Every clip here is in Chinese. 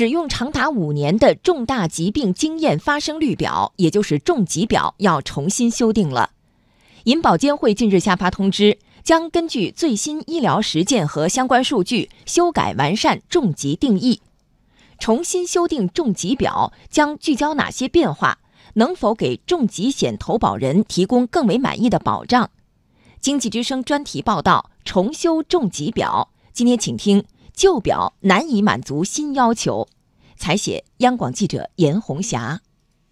使用长达5年的重大疾病经验发生率表，也就是重疾表，要重新修订了。银保监会近日下发通知，将根据最新医疗实践和相关数据，修改完善重疾定义。重新修订重疾表将聚焦哪些变化？能否给重疾险投保人提供更为满意的保障？经济之声专题报道，重修重疾表。今天请听，旧表难以满足新要求。采写央广记者严红霞。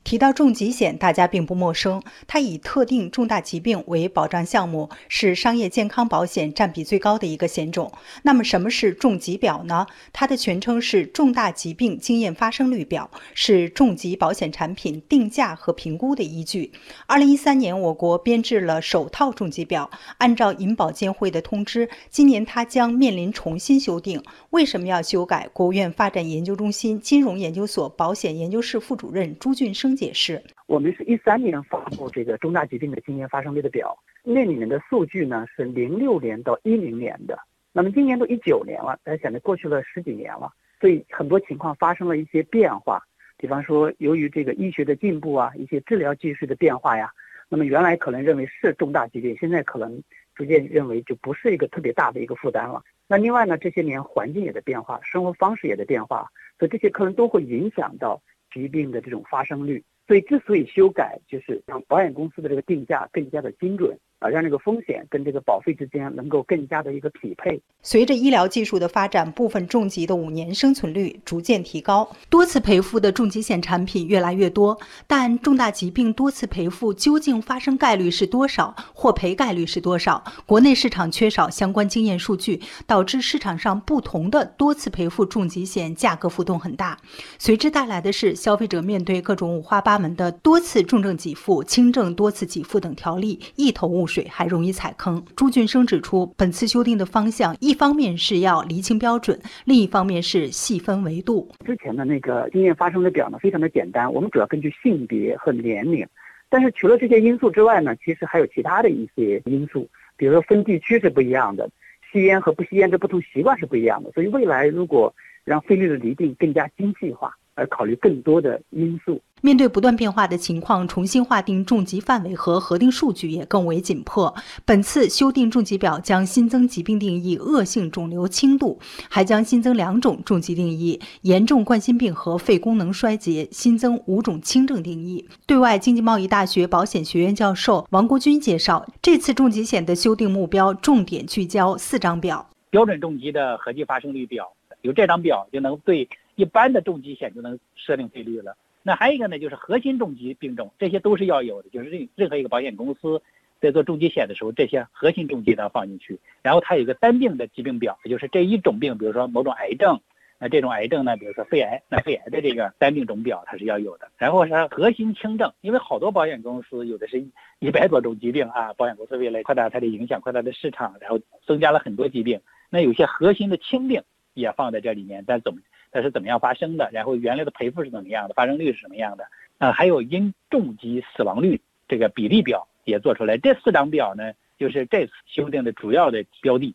提到重疾险，大家并不陌生，它以特定重大疾病为保障项目，是商业健康保险占比最高的一个险种。那么什么是重疾表呢？它的全称是重大疾病经验发生率表，是重疾保险产品定价和评估的依据。2013年我国编制了首套重疾表，按照银保监会的通知，今年它将面临重新修订。为什么要修改？国务院发展研究中心金融研究所保险研究室副主任朱俊生解释，我们是2013年发布这个重大疾病的经验发生率的表，那里面的数据呢是06年到10年的，那么今年都19年了，大家想着过去了十几年了，所以很多情况发生了一些变化，比方说由于这个医学的进步啊，一些治疗技术的变化呀，那么原来可能认为是重大疾病，现在可能逐渐认为就不是一个特别大的一个负担了。那另外呢，这些年环境也在变化，生活方式也在变化，所以这些可能都会影响到疾病的这种发生率，所以之所以修改，就是让保险公司的这个定价更加的精准啊，让这个风险跟这个保费之间能够更加的一个匹配。随着医疗技术的发展，部分重疾的5年生存率逐渐提高，多次赔付的重疾险产品越来越多，但重大疾病多次赔付究竟发生概率是多少，获赔概率是多少？国内市场缺少相关经验数据，导致市场上不同的多次赔付重疾险价格浮动很大。随之带来的是消费者面对各种五花八门的多次重症给付、轻症多次给付等条例一头雾水，还容易踩坑。朱俊生指出，本次修订的方向，一方面是要厘清标准，另一方面是细分维度。之前的那个经验发生的表呢，非常的简单，我们主要根据性别和年龄，但是除了这些因素之外呢，其实还有其他的一些因素，比如说分地区是不一样的，吸烟和不吸烟的不同习惯是不一样的，所以未来如果让费率的厘定更加精细化，而考虑更多的因素。面对不断变化的情况，重新划定重疾范围和核定数据也更为紧迫。本次修订重疾表将新增疾病定义恶性肿瘤轻度，还将新增2种重疾定义，严重冠心病和肺功能衰竭，新增5种轻症定义。对外经济贸易大学保险学院教授王国军介绍，这次重疾险的修订目标重点聚焦4张表。标准重疾的合计发生率表，有这张表就能对一般的重疾险就能设定费率了。那还有一个呢，就是核心重疾病种，这些都是要有的，就是任何一个保险公司在做重疾险的时候，这些核心重疾都要放进去。然后它有一个单病的疾病表，就是这一种病，比如说某种癌症，那这种癌症呢，比如说肺癌，那肺癌的这个单病种表它是要有的。然后是核心轻症，因为好多保险公司有的是100多种疾病啊，保险公司为了扩大它的影响，扩大的市场，然后增加了很多疾病。那有些核心的轻病也放在这里面，但是怎么样发生的，然后原来的赔付是怎么样的，发生率是什么样的啊，还有因重疾死亡率这个比例表也做出来。这4张表呢，就是这次修订的主要的标的。